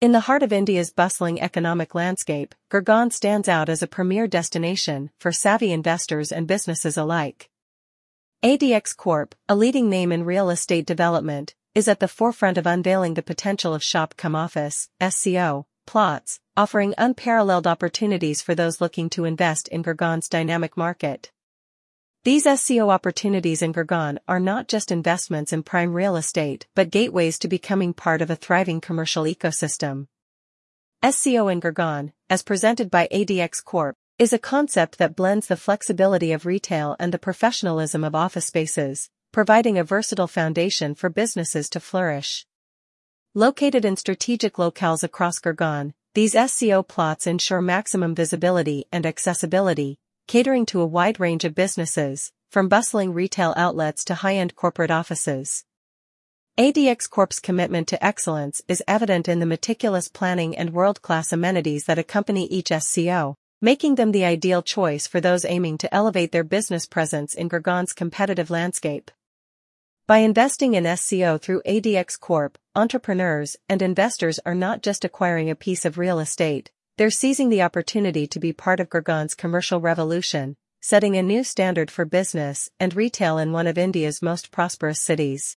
In the heart of India's bustling economic landscape, Gurgaon stands out as a premier destination for savvy investors and businesses alike. ADX Corp, a leading name in real estate development, is at the forefront of unveiling the potential of shop-cum-office (SCO) plots, offering unparalleled opportunities for those looking to invest in Gurgaon's dynamic market. These SCO opportunities in Gurgaon are not just investments in prime real estate but gateways to becoming part of a thriving commercial ecosystem. SCO in Gurgaon, as presented by ADX Corp, is a concept that blends the flexibility of retail and the professionalism of office spaces, providing a versatile foundation for businesses to flourish. Located in strategic locales across Gurgaon, these SCO plots ensure maximum visibility and accessibility, catering to a wide range of businesses, from bustling retail outlets to high-end corporate offices. ADX Corp's commitment to excellence is evident in the meticulous planning and world-class amenities that accompany each SCO, making them the ideal choice for those aiming to elevate their business presence in Gurgaon's competitive landscape. By investing in SCO through ADX Corp, entrepreneurs and investors are not just acquiring a piece of real estate, they're seizing the opportunity to be part of Gurgaon's commercial revolution, setting a new standard for business and retail in one of India's most prosperous cities.